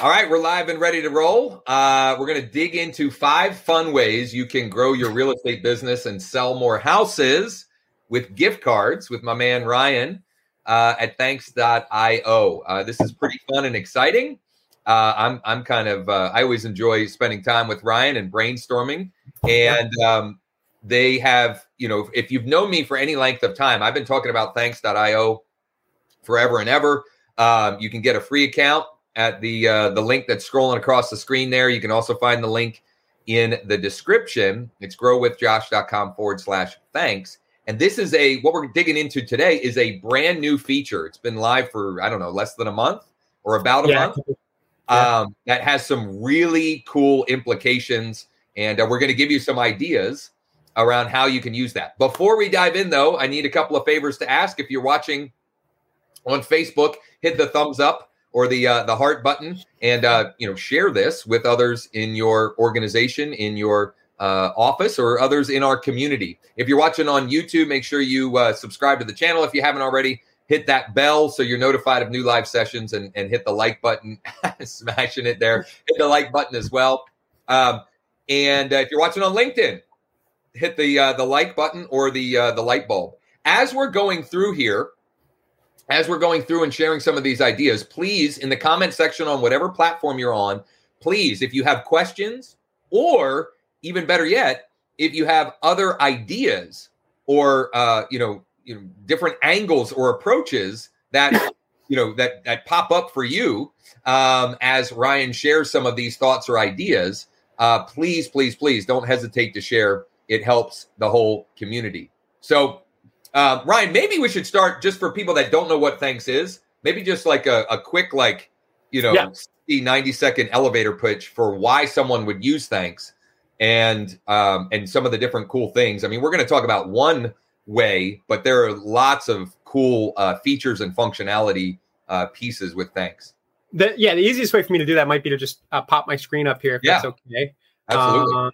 All right, we're live and ready to roll. We're going to dig into 5 fun ways you can grow your real estate business and sell more houses with gift cards with my man Ryan at thanks.io. This is pretty fun and exciting. I'm kind of I always enjoy spending time with Ryan and brainstorming. And they have, you know, if you've known me for any length of time, I've been talking about thanks.io forever and ever. You can get a free account at the link that's scrolling across the screen there. You can also find the link in the description. It's growwithjosh.com/thanks. And this is what we're digging into today is a brand new feature. It's been live for, I don't know, less than a month or about a month. Yeah. That has some really cool implications. And we're going to give you some ideas around how you can use that. Before we dive in, though, I need a couple of favors to ask. If you're watching on Facebook, hit the thumbs up or the heart button, and share this with others in your organization, in your office, or others in our community. If you're watching on YouTube, make sure you subscribe to the channel if you haven't already. Hit that bell so you're notified of new live sessions, and hit the like button, smashing it there. Hit the like button as well. And if you're watching on LinkedIn, hit the like button or the light bulb. As we're going through here, as we're going through and sharing some of these ideas, please, in the comment section on whatever platform you're on, please, if you have questions, or even better yet, if you have other ideas or different angles or approaches that that pop up for you as Ryan shares some of these thoughts or ideas, please don't hesitate to share. It helps the whole community. So. Ryan, maybe we should start, just for people that don't know what Thanks is, maybe just like a quick, 90-second elevator pitch for why someone would use Thanks and some of the different cool things. I mean, we're going to talk about one way, but there are lots of cool features and functionality pieces with Thanks. The easiest way for me to do that might be to just pop my screen up here, if that's okay. Absolutely.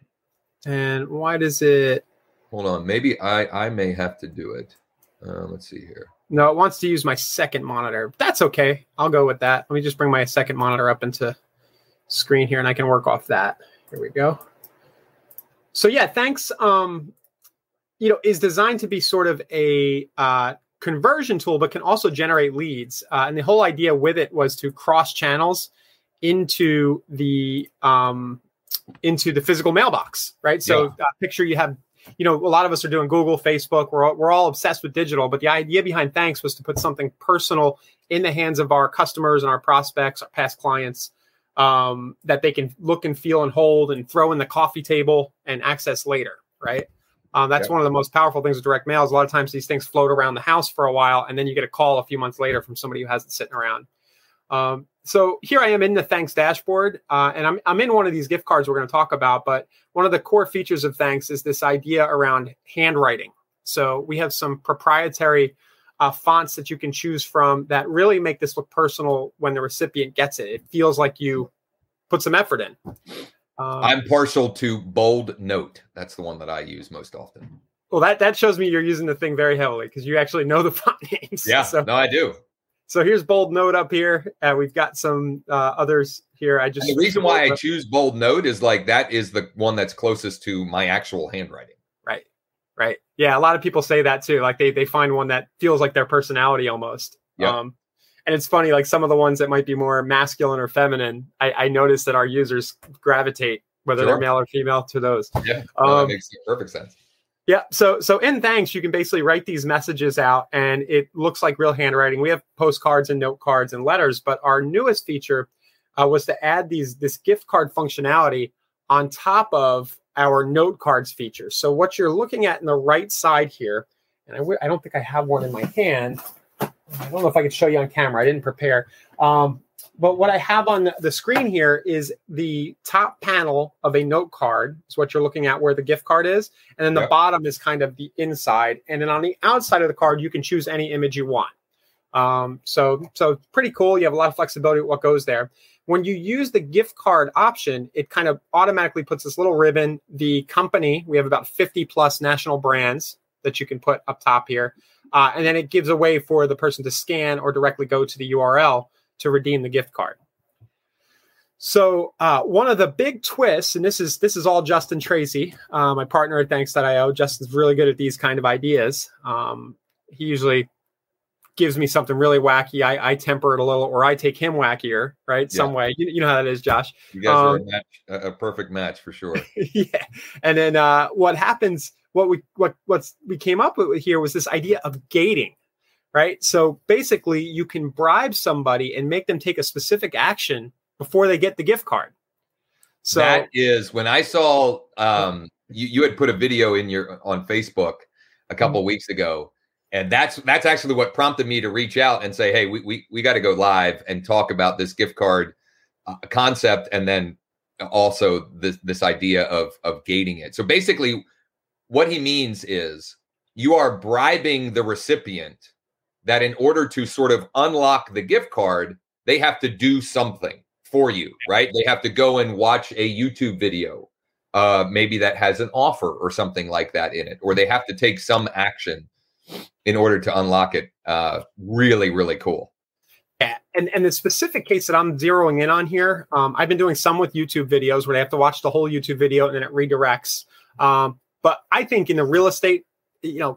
And why does it... Hold on. Maybe I may have to do it. Let's see here. No, it wants to use my second monitor. That's okay. I'll go with that. Let me just bring my second monitor up into screen here, and I can work off that. Here we go. So yeah, Thanks. Is designed to be sort of a conversion tool, but can also generate leads. And the whole idea with it was to cross channels into the physical mailbox, right? So picture you have. A lot of us are doing Google, Facebook. We're all obsessed with digital, but the idea behind Thanks was to put something personal in the hands of our customers and our prospects, our past clients, that they can look and feel and hold and throw in the coffee table and access later, right? That's one of the most powerful things with direct mail is a lot of times these things float around the house for a while, and then you get a call a few months later from somebody who has it sitting around. So here I am in the Thanks dashboard, and I'm in one of these gift cards we're going to talk about, but one of the core features of Thanks is this idea around handwriting. So we have some proprietary fonts that you can choose from that really make this look personal when the recipient gets it. It feels like you put some effort in. I'm partial to bold note. That's the one that I use most often. Well, that shows me you're using the thing very heavily because you actually know the font names. Yeah, so. No, I do. So here's Bold Note up here. We've got some others here. The reason why I choose Bold Note is like that is the one that's closest to my actual handwriting. Right. Yeah, a lot of people say that too. Like they find one that feels like their personality almost. Yep. And it's funny, like some of the ones that might be more masculine or feminine, I noticed that our users gravitate, whether they're male or female, to those. Yeah, that makes perfect sense. Yeah. So in Thanks, you can basically write these messages out and it looks like real handwriting. We have postcards and note cards and letters, but our newest feature was to add this gift card functionality on top of our note cards feature. So what you're looking at in the right side here, and I don't think I have one in my hand. I don't know if I could show you on camera. I didn't prepare. But what I have on the screen here is the top panel of a note card. It's what you're looking at where the gift card is. And then the bottom is kind of the inside. And then on the outside of the card, you can choose any image you want. So pretty cool. You have a lot of flexibility with what goes there. When you use the gift card option, it kind of automatically puts this little ribbon. The company, we have about 50 plus national brands that you can put up top here. And then it gives a way for the person to scan or directly go to the URL to redeem the gift card. So one of the big twists, and this is all Justin Tracy, my partner at thanks.io. Justin's really good at these kind of ideas. He usually gives me something really wacky. I temper it a little, or I take him wackier, right? Yeah. Some way. You know how that is, Josh. You guys are a perfect match for sure. Yeah. And then what happens, what we came up with here was this idea of gating, right? So basically you can bribe somebody and make them take a specific action before they get the gift card. So that is when I saw you had put a video on Facebook a couple of weeks ago. And that's actually what prompted me to reach out and say, hey, we got to go live and talk about this gift card concept, and then also this idea of gating it. So basically, what he means is you are bribing the recipient that in order to sort of unlock the gift card, they have to do something for you, right? They have to go and watch a YouTube video, maybe that has an offer or something like that in it, or they have to take some action in order to unlock it. Really, really cool. Yeah. And the specific case that I'm zeroing in on here, I've been doing some with YouTube videos where they have to watch the whole YouTube video and then it redirects. But I think in the real estate,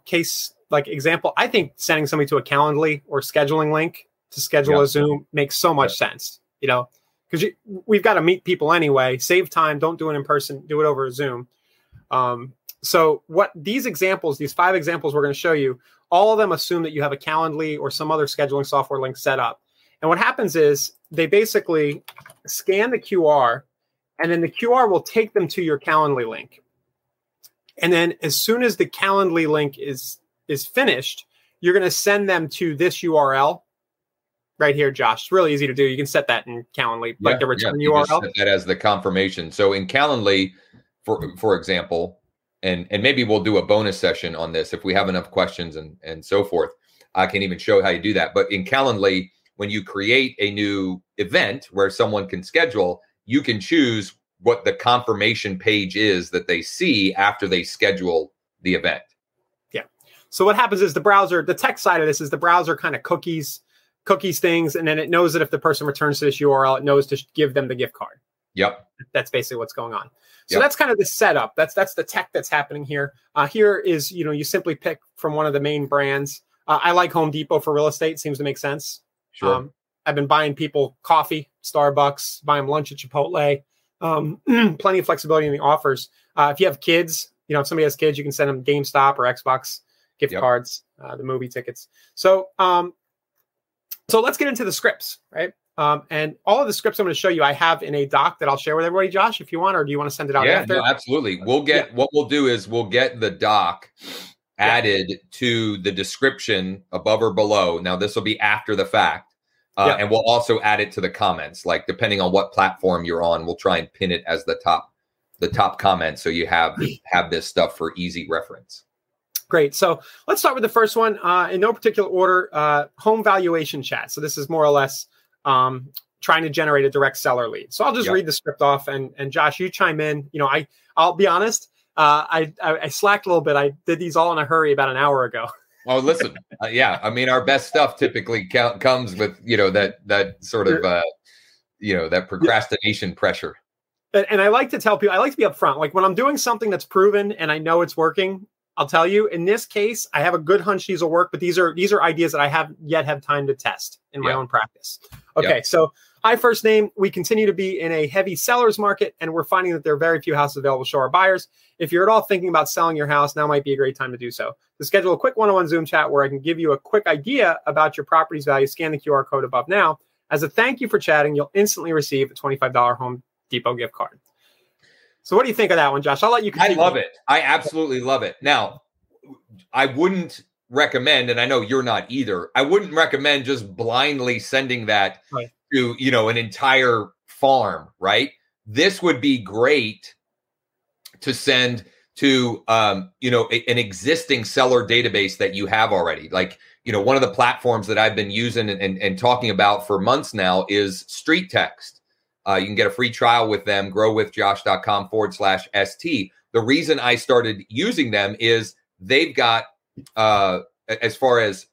case, like example, I think sending somebody to a Calendly or scheduling link to schedule a Zoom makes so much sense, because we've got to meet people anyway, save time, don't do it in person, do it over a Zoom. So what these 5 examples we're going to show you, all of them assume that you have a Calendly or some other scheduling software link set up. And what happens is they basically scan the QR, and then the QR will take them to your Calendly link. And then as soon as the Calendly link is finished, you're going to send them to this URL right here, Josh. It's really easy to do. You can set that in Calendly, like the return URL. Set that as the confirmation. So in Calendly, for example, and maybe we'll do a bonus session on this if we have enough questions and so forth. I can't even show how you do that. But in Calendly, when you create a new event where someone can schedule, you can choose what the confirmation page is that they see after they schedule the event. Yeah. So what happens is the tech side of this is the browser kind of cookies things. And then it knows that if the person returns to this URL, it knows to give them the gift card. Yep. That's basically what's going on. So that's kind of the setup. That's the tech that's happening here. Here is, you simply pick from one of the main brands. I like Home Depot for real estate. Seems to make sense. Sure. I've been buying people coffee, Starbucks, buy them lunch at Chipotle. Plenty of flexibility in the offers. If you have kids, if somebody has kids, you can send them GameStop or Xbox gift cards, the movie tickets. So let's get into the scripts, right? And all of the scripts I'm going to show you, I have in a doc that I'll share with everybody, Josh, if you want, or do you want to send it out after? Yeah, no, absolutely. What we'll do is we'll get the doc added to the description above or below. Now, this will be after the fact. And we'll also add it to the comments, like depending on what platform you're on, we'll try and pin it as the top comment. So you have this stuff for easy reference. Great. So let's start with the first one in no particular order, home valuation chat. So this is more or less trying to generate a direct seller lead. So I'll just read the script off and Josh, you chime in. I'll be honest. I slacked a little bit. I did these all in a hurry about an hour ago. Oh, listen. I mean, our best stuff typically comes with, that sort of, that procrastination pressure. And I like to tell people, I like to be upfront. Like when I'm doing something that's proven and I know it's working, I'll tell you. In this case, I have a good hunch these will work, but these are ideas that I haven't yet had time to test in my own practice. Okay, so high first name. We continue to be in a heavy seller's market, and we're finding that there are very few houses available to show our buyers. If you're at all thinking about selling your house, now might be a great time to do so. To schedule a quick one-on-one Zoom chat where I can give you a quick idea about your property's value, scan the QR code above now. As a thank you for chatting, you'll instantly receive a $25 Home Depot gift card. So what do you think of that one, Josh? I'll let you continue. I love it. I absolutely love it. Now, I wouldn't recommend, and I know you're not either, I wouldn't recommend just blindly sending that to, an entire farm, right? This would be great to send to, an existing seller database that you have already. Like, one of the platforms that I've been using and talking about for months now is StreetText. You can get a free trial with them, growwithjosh.com/ST. The reason I started using them is they've got, as far as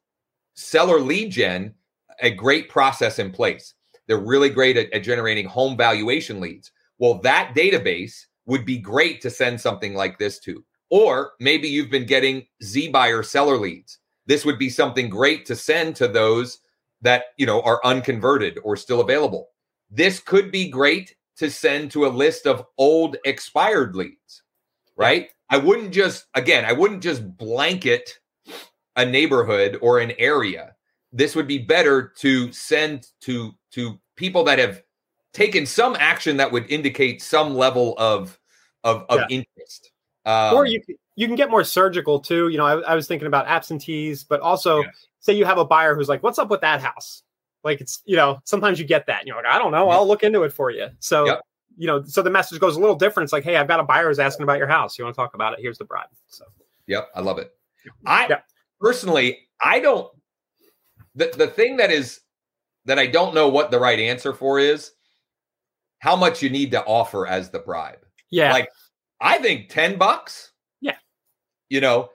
seller lead gen, a great process in place. They're really great at generating home valuation leads. Well, that database would be great to send something like this to. Or maybe you've been getting Z buyer seller leads. This would be something great to send to those that, you know, are unconverted or still available. This could be great to send to a list of old expired leads, right? Yeah. I wouldn't just blanket a neighborhood or an area. This would be better to send to people that have taken some action that would indicate some level of interest. Or you can get more surgical too. You know, I was thinking about absentees, but also say you have a buyer who's like, what's up with that house? Like, it's, you know, sometimes you get that and you're like, I don't know, I'll look into it for you. So, you know, so the message goes a little different. It's like, hey, I've got a buyer who's asking about your house. You want to talk about it? Here's the bribe. So, I love it. Personally, I don't, the thing that I don't know what the right answer for is how much you need to offer as the bribe. Yeah. Like, I think $10. Yeah. You know,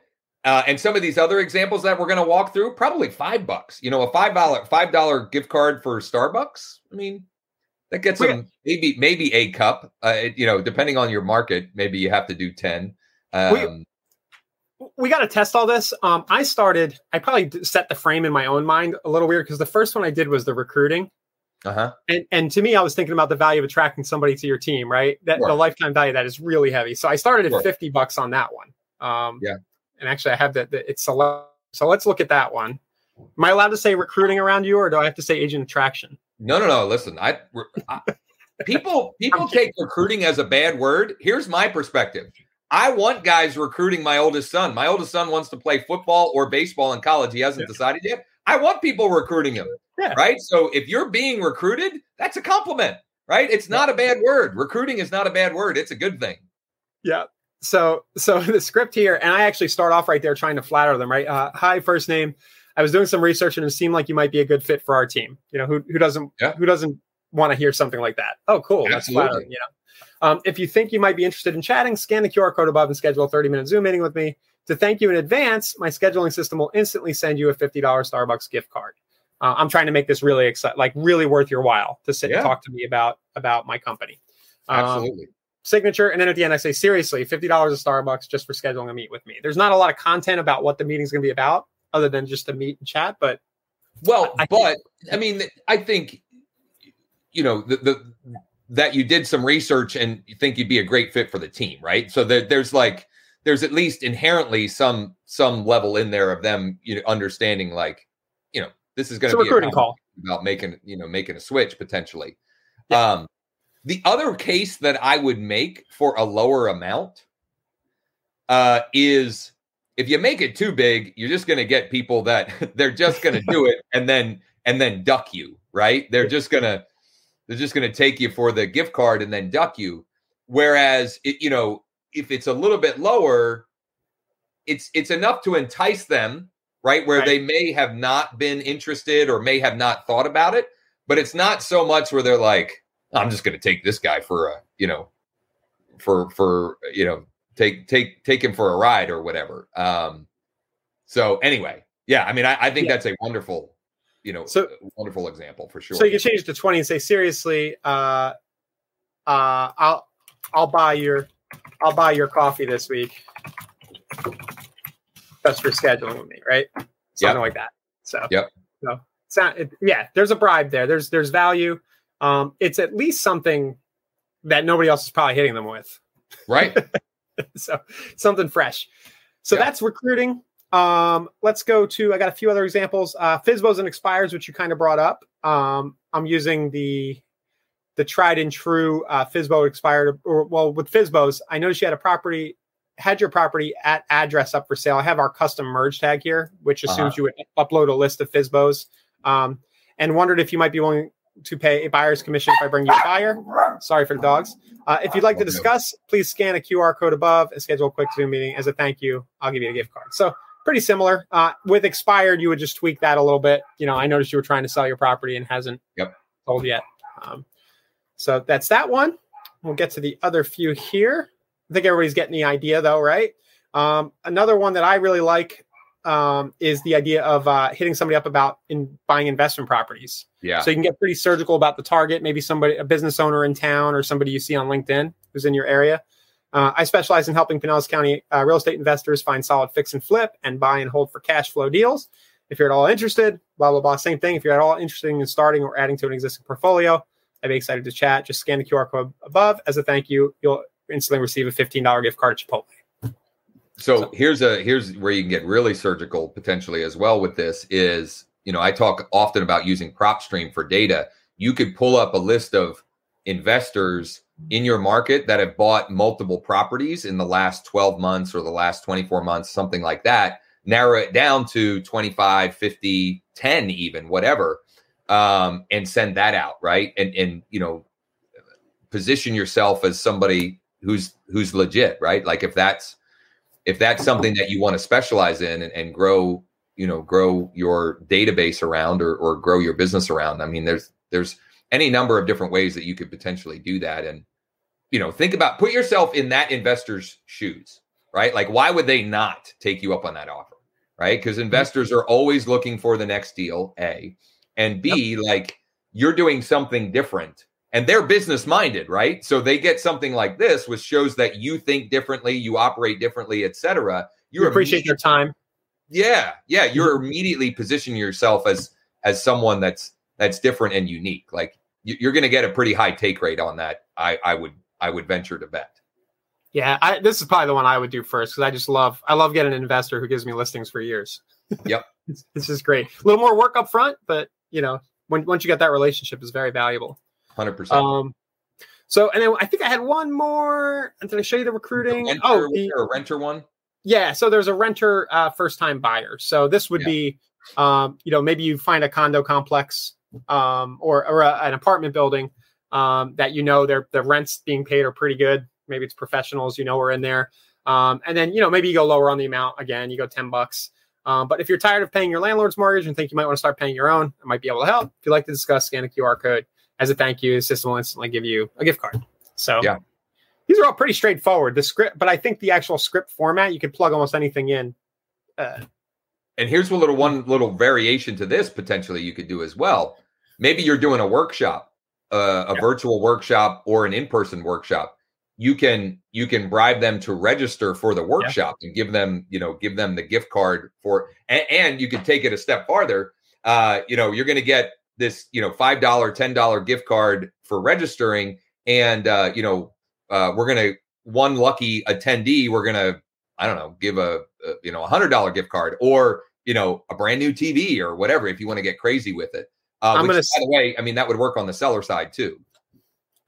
and some of these other examples that we're going to walk through, probably $5. You know, a $5 gift card for Starbucks. I mean, that gets them maybe a cup. You know, depending on your market, maybe you have to do 10. We got to test all this. I probably set the frame in my own mind a little weird because the first one I did was the recruiting. And to me, I was thinking about the value of attracting somebody to your team, right? That the lifetime value of that is really heavy. So I started at $50 on that one. And actually I have that it's select. So let's look at that one. Am I allowed to say recruiting around you or do I have to say agent attraction? No. Listen, people take recruiting as a bad word. Here's my perspective. I want guys recruiting my oldest son. My oldest son wants to play football or baseball in college. He hasn't decided yet. I want people recruiting him, right? So if you're being recruited, that's a compliment, right? It's not a bad word. Recruiting is not a bad word. It's a good thing. Yeah. So the script here, and I actually start off right there trying to flatter them, right? Hi, first name. I was doing some research and it seemed like you might be a good fit for our team. You know, who doesn't want to hear something like that? Oh, cool. Absolutely. That's flattering, you know. If you think you might be interested in chatting, scan the QR code above and schedule a 30-minute Zoom meeting with me. To thank you in advance, my scheduling system will instantly send you a $50 Starbucks gift card. I'm trying to make this really exciting, like really worth your while to sit and talk to me about my company. Absolutely. Signature. And then at the end, I say, seriously, $50 at Starbucks just for scheduling a meet with me. There's not a lot of content about what the meeting's going to be about other than just to meet and chat. But, I think, you know, that you did some research and you think you'd be a great fit for the team, right? So there's at least inherently some level in there of them, you know, understanding like, you know, this is going to be a recruiting call about making a switch potentially. Yeah. The other case that I would make for a lower amount is if you make it too big, you're just going to get people that they're just going to do it and then duck you, right? They're just going to take you for the gift card and then duck you. Whereas, you know, if it's a little bit lower, it's enough to entice them, right? Where they may have not been interested or may have not thought about it, but it's not so much where they're like, I'm just going to take this guy for a, you know, take him for a ride or whatever. So anyway, I think that's a wonderful, you know, wonderful example for sure. So you can change to 20 and say, seriously, I'll buy your coffee this week. Just for scheduling with me, right? Something like that. So, so it's not, there's a bribe there. There's value. It's at least something that nobody else is probably hitting them with. Right. So something fresh. So that's recruiting. Let's go to, I got a few other examples, FSBOs and expires, which you kind of brought up. I'm using the tried and true, FSBO expired with FSBOs. I noticed you had your property at address up for sale. I have our custom merge tag here, which assumes you would upload a list of FSBOs, and wondered if you might be willing to pay a buyer's commission if I bring you a buyer. Sorry for the dogs. If you'd like to discuss, please scan a QR code above and schedule a quick Zoom meeting. As a thank you, I'll give you a gift card. So, pretty similar. With expired, you would just tweak that a little bit. You know, I noticed you were trying to sell your property and hasn't sold yet. So that's that one. We'll get to the other few here. I think everybody's getting the idea though, right? Another one that I really like is the idea of hitting somebody up about buying investment properties. Yeah. So you can get pretty surgical about the target, maybe somebody, a business owner in town or somebody you see on LinkedIn who's in your area. I specialize in helping Pinellas County real estate investors find solid fix and flip and buy and hold for cash flow deals. If you're at all interested, blah, blah, blah. Same thing. If you're at all interested in starting or adding to an existing portfolio, I'd be excited to chat. Just scan the QR code above. As a thank you, you'll instantly receive a $15 gift card to Chipotle. So here's where you can get really surgical potentially as well with this is, you know, I talk often about using PropStream for data. You could pull up a list of investors in your market that have bought multiple properties in the last 12 months or the last 24 months, something like that. Narrow it down to 25, 50, 10, even whatever, and send that out. Right. And, you know, position yourself as somebody who's legit. Right. Like if that's something that you want to specialize in and grow, you know, grow your database around or grow your business around. I mean, there's any number of different ways that you could potentially do that. And, you know, think about, put yourself in that investor's shoes, right? Like, why would they not take you up on that offer, right? Because investors are always looking for the next deal, A. And B, yep. Like, you're doing something different. And they're business-minded, right? So they get something like this, which shows that you think differently, you operate differently, et cetera. You appreciate your time. Yeah, yeah. You're immediately positioning yourself as someone that's different and unique. Like, you're going to get a pretty high take rate on that. I would venture to bet. Yeah. This is probably the one I would do first. Cause I love getting an investor who gives me listings for years. Yep. This is great. A little more work up front, but you know, once you get that relationship is very valuable. 100%. So, and then I think I had one more, and did I show you the recruiting? The renter one. Yeah. So there's a renter, first time buyer. So this would be, you know, maybe you find a condo complex, or an apartment building, that, you know, the rents being paid are pretty good. Maybe it's professionals, you know, are in there. And then, you know, maybe you go lower on the amount. Again, you go $10. But if you're tired of paying your landlord's mortgage and think you might want to start paying your own, I might be able to help. If you'd like to discuss, scan a QR code. As a thank you, the system will instantly give you a gift card. So yeah. These are all pretty straightforward. The script, but I think the actual script format, you could plug almost anything in. And here's one little variation to this potentially you could do as well. Maybe you're doing a workshop, a virtual workshop or an in-person workshop. You can bribe them to register for the workshop and give them the gift card for, and you can take it a step farther. You know, you're going to get this, you know, $5, $10 gift card for registering. And, you know, one lucky attendee, we're going to, I don't know, give a $100 gift card or, you know, a brand new TV or whatever, if you want to get crazy with it. By the way, I mean, that would work on the seller side too.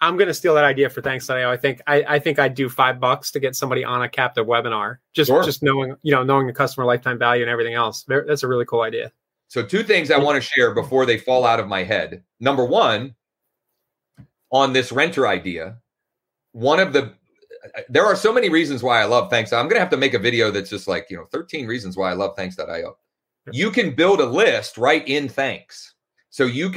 I'm going to steal that idea for thanks.io. I think I'd do $5 to get somebody on a captive webinar. Just knowing the customer lifetime value and everything else. That's a really cool idea. So two things I want to share before they fall out of my head. Number one, on this renter idea, there are so many reasons why I love thanks. I'm going to have to make a video that's just like, you know, 13 reasons why I love thanks.io. You can build a list right in thanks. So you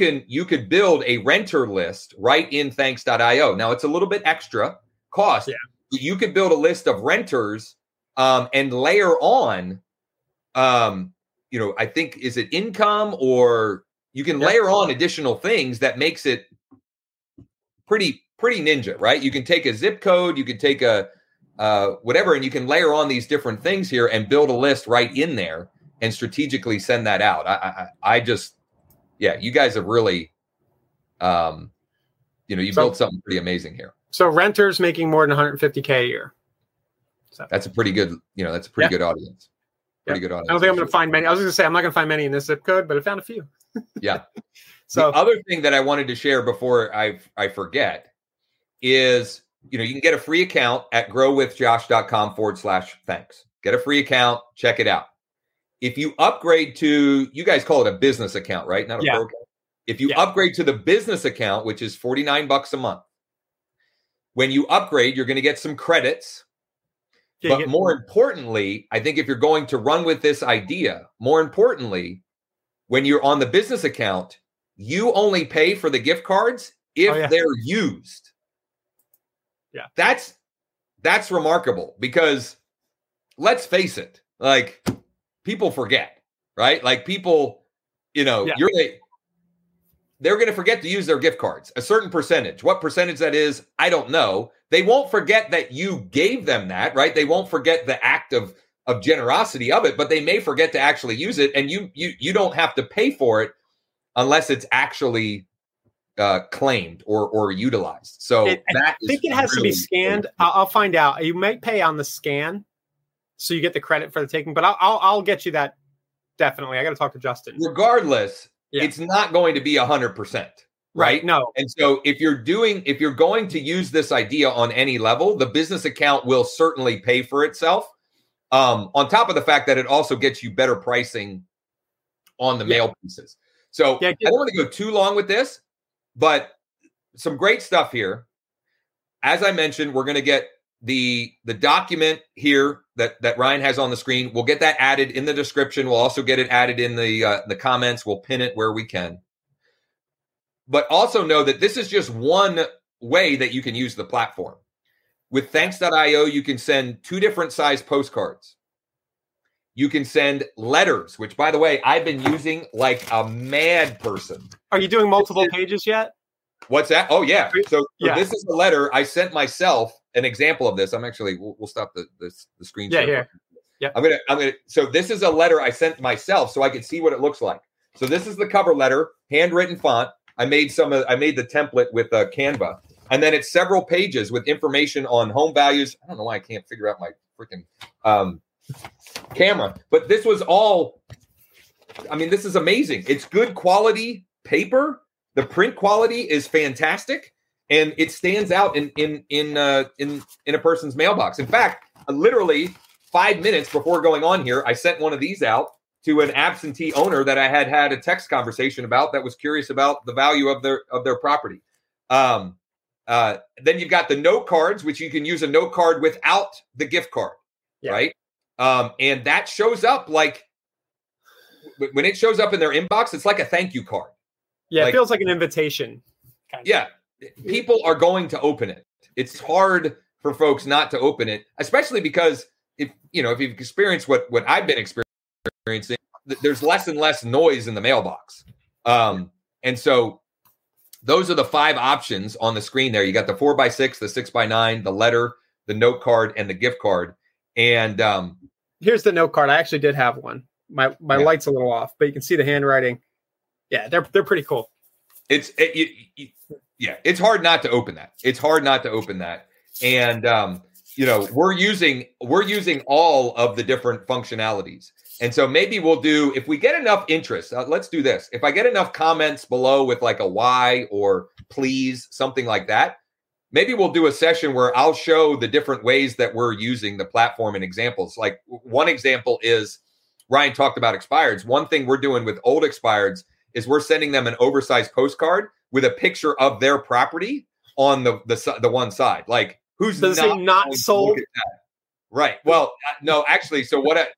could build a renter list right in thanks.io. Now it's a little bit extra cost. Yeah. You could build a list of renters and layer on, you know, I think, is it income, or you can layer on additional things that makes it pretty ninja, right? You can take a zip code, you can take a whatever, and you can layer on these different things here and build a list right in there and strategically send that out. Yeah, you guys have really, you know, built something pretty amazing here. So renters making more than $150K a year. So that's a pretty good, you know, that's a pretty good audience. Pretty good audience. I don't think I'm going to find many. I was going to say, I'm not going to find many in this zip code, but I found a few. Yeah. So the other thing that I wanted to share before I forget is, you know, you can get a free account at growwithjosh.com/thanks. Get a free account. Check it out. If you upgrade to, you guys call it a business account, right? Not a pro account. If you upgrade to the business account, which is $49 a month, when you upgrade, you're going to get some credits. But more importantly, I think if you're going to run with this idea, more importantly, when you're on the business account, you only pay for the gift cards if they're used. Yeah. That's remarkable because let's face it, like people forget, right? Like people, you know, they're going to forget to use their gift cards, a certain percentage. What percentage that is, I don't know. They won't forget that you gave them that, right? They won't forget the act of generosity of it, but they may forget to actually use it. And you don't have to pay for it unless it's actually claimed or utilized. So I think it has to be scanned. I'll find out. You might pay on the scan, so you get the credit for the taking. But I'll get you that definitely. I got to talk to Justin. Regardless, it's not going to be 100%, right? No. And so if you're going to use this idea on any level, the business account will certainly pay for itself. On top of the fact that it also gets you better pricing on the mail pieces. So I don't want to go too long with this, but some great stuff here. As I mentioned, we're going to get the document here that Ryan has on the screen. We'll get that added in the description. We'll also get it added in the comments. We'll pin it where we can. But also know that this is just one way that you can use the platform. With thanks.io, you can send 2 different size postcards. You can send letters, which, by the way, I've been using like a mad person. Are you doing multiple pages yet? What's that? Oh, yeah. So this is a letter. I sent myself an example of this. I'm actually, we'll stop the screen share. Yeah. I'm gonna. So this is a letter I sent myself so I could see what it looks like. So this is the cover letter, handwritten font. I made the template with Canva. And then it's several pages with information on home values. I don't know why I can't figure out my freaking camera, but this was all, I mean, this is amazing. It's good quality paper. The print quality is fantastic, and it stands out in a person's mailbox. In fact, literally 5 minutes before going on here, I sent one of these out to an absentee owner that I had a text conversation about that was curious about the value of their property. Then you've got the note cards, which you can use a note card without the gift card, right? And that shows up like when it shows up in their inbox, it's like a thank you card. Yeah, like, it feels like an invitation. Kind of. People are going to open it. It's hard for folks not to open it, especially because if you've experienced what I've been experiencing, there's less and less noise in the mailbox, and so. Those are the 5 options on the screen there. You got the 4x6, the 6x9, the letter, the note card, and the gift card. And here's the note card. I actually did have one. My light's a little off, but you can see the handwriting. Yeah, they're pretty cool. It's hard not to open that. And we're using all of the different functionalities. And so maybe we'll do, if we get enough interest, let's do this. If I get enough comments below with like a why or please, something like that, maybe we'll do a session where I'll show the different ways that we're using the platform and examples. Like one example is Ryan talked about expireds. One thing we're doing with old expireds is we're sending them an oversized postcard with a picture of their property on the one side. Like who's not sold? Right. Well, no, actually. So what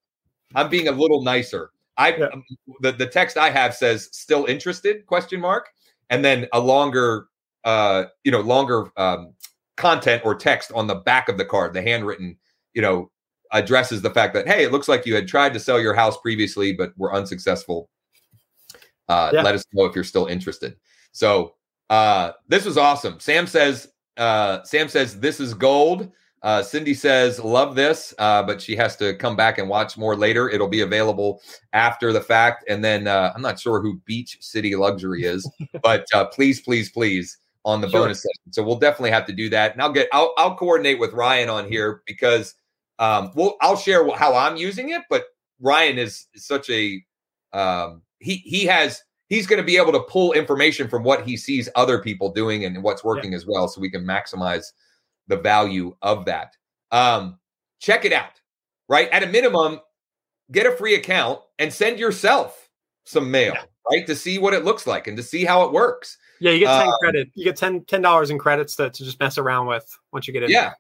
I'm being a little nicer. The text I have says "still interested?" ? And then a longer content or text on the back of the card, the handwritten, addresses the fact that, hey, it looks like you had tried to sell your house previously, but were unsuccessful. Let us know if you're still interested. So this was awesome. Sam says this is gold. Cindy says, love this, but she has to come back and watch more later. It'll be available after the fact. And then I'm not sure who Beach City Luxury is, but please on the bonus session. So we'll definitely have to do that. And I'll coordinate with Ryan on here because I'll share how I'm using it. But Ryan is such a he's going to be able to pull information from what he sees other people doing and what's working as well. So we can maximize the value of that. Check it out, right? At a minimum, get a free account and send yourself some mail, right? To see what it looks like and to see how it works. Yeah, you get $10 in credits to just mess around with once you get in. Yeah,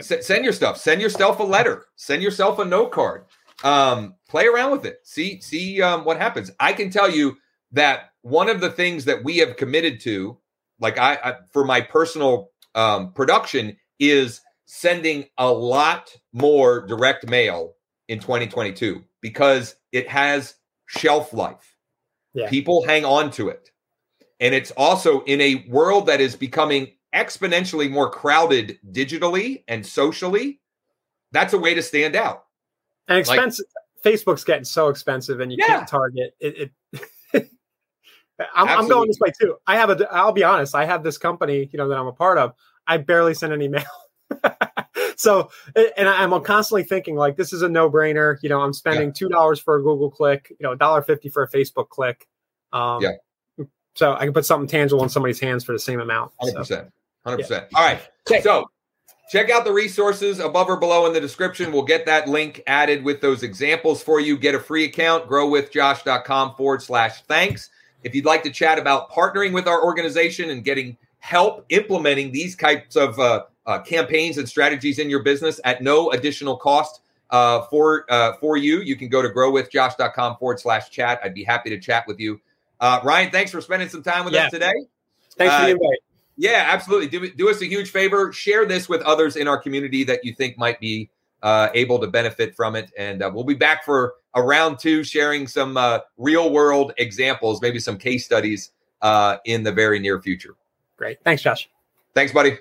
send your stuff. Send yourself a letter. Send yourself a note card. Play around with it. See what happens. I can tell you that one of the things that we have committed to, like I for my personal production, is sending a lot more direct mail in 2022 because it has shelf life. Yeah. People hang on to it. And it's also in a world that is becoming exponentially more crowded digitally and socially. That's a way to stand out. And expensive. Like, Facebook's getting so expensive and you can't target it. I'm going this way too. I'll be honest. I have this company, that I'm a part of. I barely send an email. So, and I'm constantly thinking like, this is a no brainer. I'm spending $2 for a Google click, $1.50 for a Facebook click. So I can put something tangible in somebody's hands for the same amount. 100%. All right. So check out the resources above or below in the description. We'll get that link added with those examples for you. Get a free account, growwithjosh.com/thanks. If you'd like to chat about partnering with our organization and getting help implementing these types of campaigns and strategies in your business at no additional cost for you, you can go to growwithjosh.com/chat. I'd be happy to chat with you. Ryan, thanks for spending some time with us today. Thanks for the invite. Yeah, absolutely. Do us a huge favor. Share this with others in our community that you think might be able to benefit from it. And we'll be back for a round two, sharing some real world examples, maybe some case studies in the very near future. Great. Thanks, Josh. Thanks, buddy.